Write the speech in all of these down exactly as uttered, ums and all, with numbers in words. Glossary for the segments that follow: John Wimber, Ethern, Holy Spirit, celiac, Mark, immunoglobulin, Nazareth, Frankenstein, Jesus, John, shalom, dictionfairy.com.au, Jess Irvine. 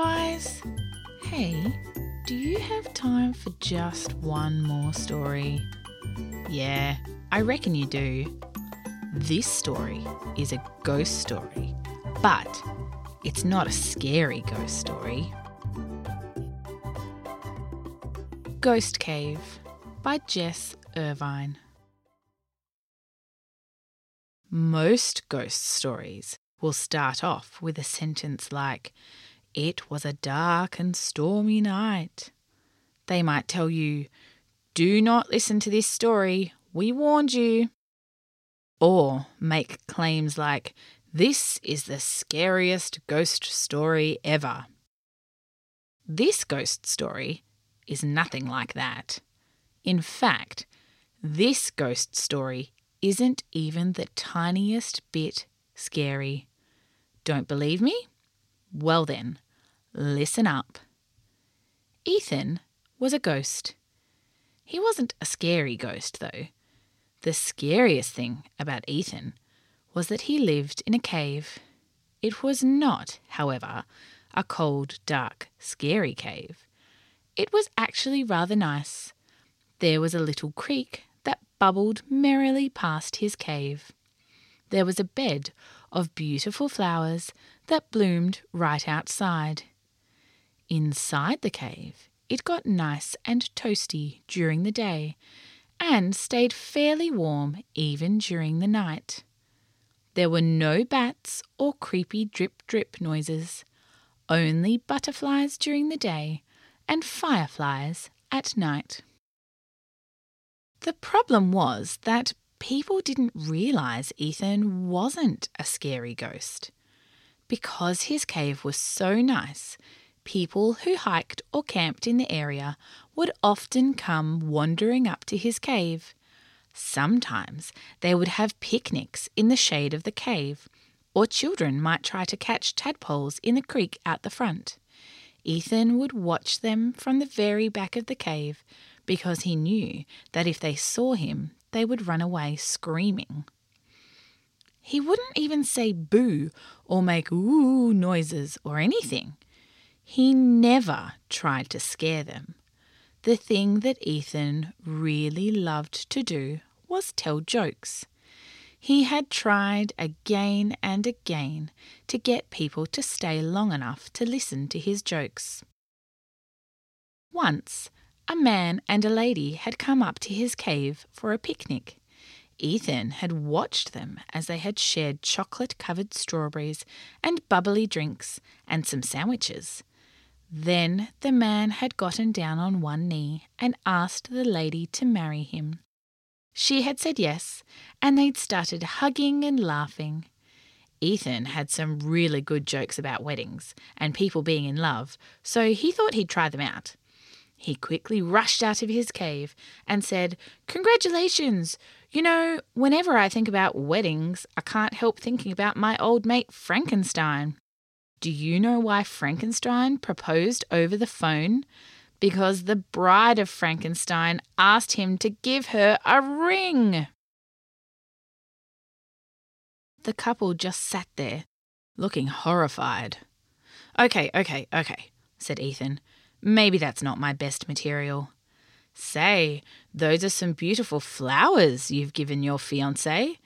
guys. Hey, do you have time for just one more story? Yeah, I reckon you do. This story is a ghost story, but it's not a scary ghost story. Ghost Cave by Jess Irvine. Most ghost stories will start off with a sentence like, "It was a dark and stormy night." They might tell you, "Do not listen to this story, we warned you." Or make claims like, "This is the scariest ghost story ever." This ghost story is nothing like that. In fact, this ghost story isn't even the tiniest bit scary. Don't believe me? Well then, listen up. Ethern was a ghost. He wasn't a scary ghost, though. The scariest thing about Ethern was that he lived in a cave. It was not, however, a cold, dark, scary cave. It was actually rather nice. There was a little creek that bubbled merrily past his cave. There was a bed of beautiful flowers that bloomed right outside. Inside the cave, it got nice and toasty during the day, and stayed fairly warm even during the night. There were no bats or creepy drip-drip noises, only butterflies during the day and fireflies at night. The problem was that people didn't realise Ethern wasn't a scary ghost. Because his cave was so nice, people who hiked or camped in the area would often come wandering up to his cave. Sometimes they would have picnics in the shade of the cave, or children might try to catch tadpoles in the creek out the front. Ethern would watch them from the very back of the cave because he knew that if they saw him, they would run away screaming. He wouldn't even say boo or make ooh noises or anything. He never tried to scare them. The thing that Ethern really loved to do was tell jokes. He had tried again and again to get people to stay long enough to listen to his jokes. Once, a man and a lady had come up to his cave for a picnic. Ethern had watched them as they had shared chocolate-covered strawberries and bubbly drinks and some sandwiches. Then the man had gotten down on one knee and asked the lady to marry him. She had said yes, and they'd started hugging and laughing. Ethern had some really good jokes about weddings and people being in love, so he thought he'd try them out. He quickly rushed out of his cave and said, "Congratulations! You know, whenever I think about weddings, I can't help thinking about my old mate Frankenstein. Do you know why Frankenstein proposed over the phone? Because the bride of Frankenstein asked him to give her a ring." The couple just sat there, looking horrified. Okay, okay, okay, said Ethern. "Maybe that's not my best material. Say, those are some beautiful flowers you've given your fiancé.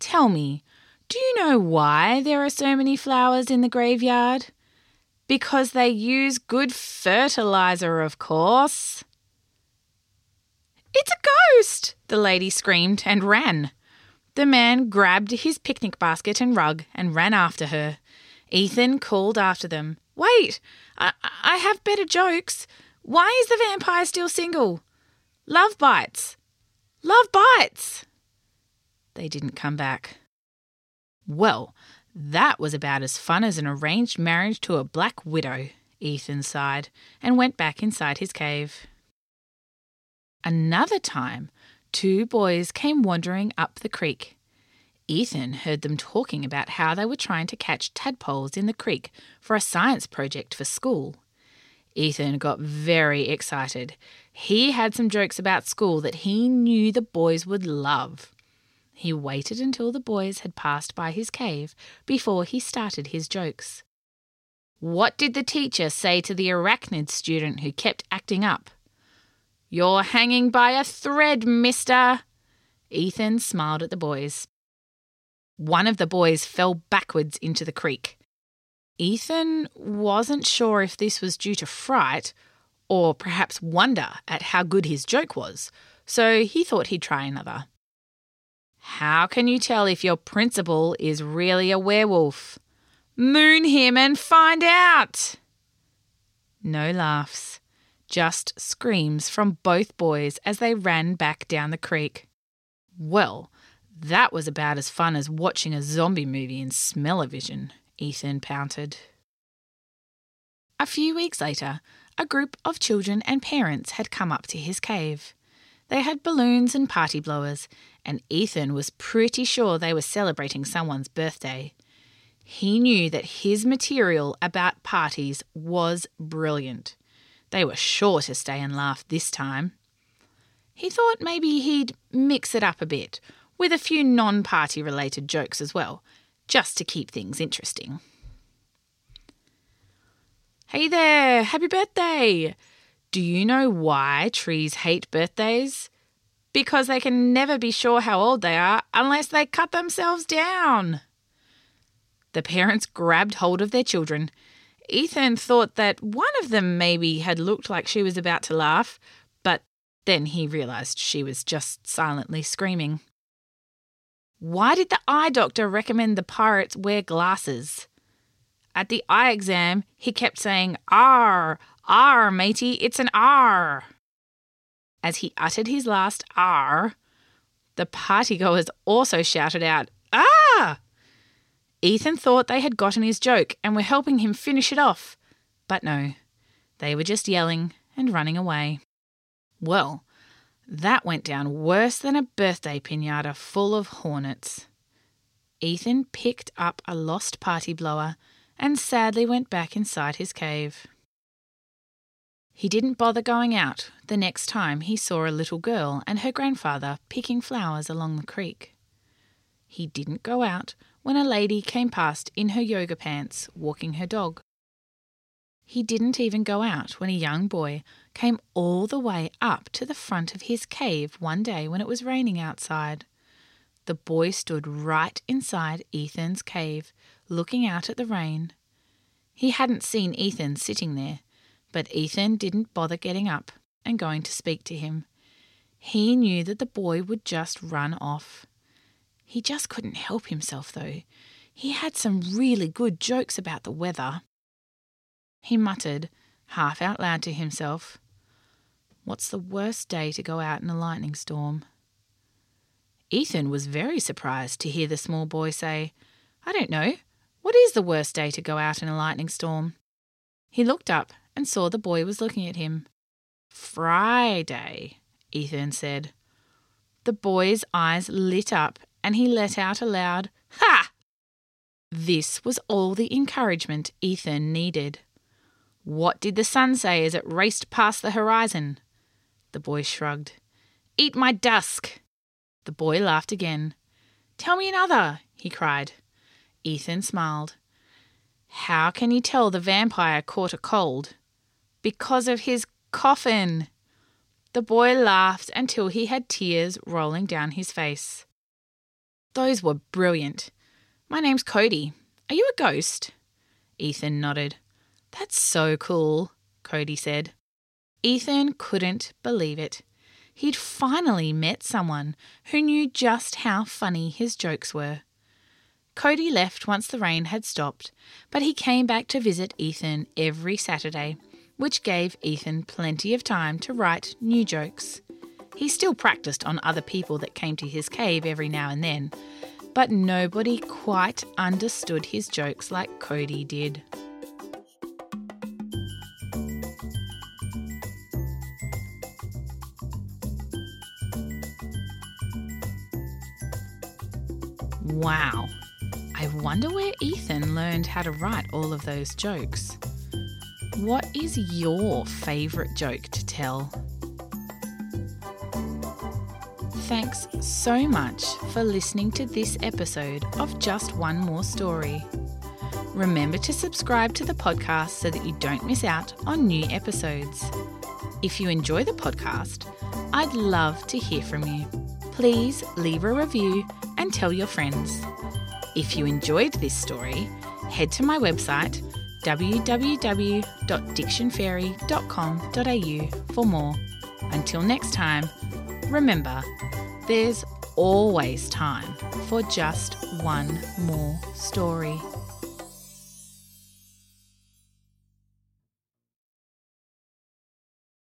Tell me, do you know why there are so many flowers in the graveyard? Because they use good fertilizer, of course." "It's a ghost!" the lady screamed and ran. The man grabbed his picnic basket and rug and ran after her. Ethern called after them, "Wait, I, I have better jokes. Why is the vampire still single? Love bites. Love bites." They didn't come back. "Well, that was about as fun as an arranged marriage to a black widow," Ethern sighed and went back inside his cave. Another time, two boys came wandering up the creek. Ethern heard them talking about how they were trying to catch tadpoles in the creek for a science project for school. Ethern got very excited. He had some jokes about school that he knew the boys would love. He waited until the boys had passed by his cave before he started his jokes. What did the teacher say to the arachnid student who kept acting up? You're hanging by a thread, mister. Ethern smiled at the boys. One of the boys fell backwards into the creek. Ethern wasn't sure if this was due to fright or perhaps wonder at how good his joke was, so he thought he'd try another. How can you tell if your principal is really a werewolf? Moon him and find out! No laughs, just screams from both boys as they ran back down the creek. Well, that was about as fun as watching a zombie movie in smell-o-vision, Ethern pouted. A few weeks later, a group of children and parents had come up to his cave. They had balloons and party blowers, and Ethern was pretty sure they were celebrating someone's birthday. He knew that his material about parties was brilliant. They were sure to stay and laugh this time. He thought maybe he'd mix it up a bit, with a few non-party related jokes as well, just to keep things interesting. Hey there, happy birthday! Do you know why trees hate birthdays? Because they can never be sure how old they are unless they cut themselves down. The parents grabbed hold of their children. Ethern thought that one of them maybe had looked like she was about to laugh, but then he realised she was just silently screaming. Why did the eye doctor recommend the pirates wear glasses? At the eye exam, he kept saying, "Arr, arr, matey, it's an arr." As he uttered his last arr, the partygoers also shouted out, "Ah!" Ethern thought they had gotten his joke and were helping him finish it off, but no, they were just yelling and running away. Well, that went down worse than a birthday piñata full of hornets. Ethern picked up a lost party blower and sadly went back inside his cave. He didn't bother going out the next time he saw a little girl and her grandfather picking flowers along the creek. He didn't go out when a lady came past in her yoga pants walking her dog. He didn't even go out when a young boy came all the way up to the front of his cave one day when it was raining outside. The boy stood right inside Ethern's cave, looking out at the rain. He hadn't seen Ethern sitting there, but Ethern didn't bother getting up and going to speak to him. He knew that the boy would just run off. He just couldn't help himself, though. He had some really good jokes about the weather. He muttered, half out loud to himself, "What's the worst day to go out in a lightning storm?" Ethern was very surprised to hear the small boy say, "I don't know. What is the worst day to go out in a lightning storm?" He looked up and saw the boy was looking at him. "Friday," Ethern said. The boy's eyes lit up and he let out a loud, "Ha!" This was all the encouragement Ethern needed. What did the sun say as it raced past the horizon? The boy shrugged. "Eat my dusk." The boy laughed again. "Tell me another," he cried. Ethern smiled. "How can you tell the vampire caught a cold?" "Because of his coffin." The boy laughed until he had tears rolling down his face. Those were brilliant. "My name's Cody. Are you a ghost?" Ethern nodded. "That's so cool," Cody said. Ethern couldn't believe it. He'd finally met someone who knew just how funny his jokes were. Cody left once the rain had stopped, but he came back to visit Ethern every Saturday, which gave Ethern plenty of time to write new jokes. He still practised on other people that came to his cave every now and then, but nobody quite understood his jokes like Cody did. Wow. I wonder where Ethern learned how to write all of those jokes. What is your favourite joke to tell? Thanks so much for listening to this episode of Just One More Story. remember to subscribe to the podcast so that you don't miss out on new episodes. If you enjoy the podcast, I'd love to hear from you. Please leave a review and tell your friends. If you enjoyed this story, head to my website w w w dot diction fairy dot com dot a u for more. Until next time, remember, there's always time for just one more story.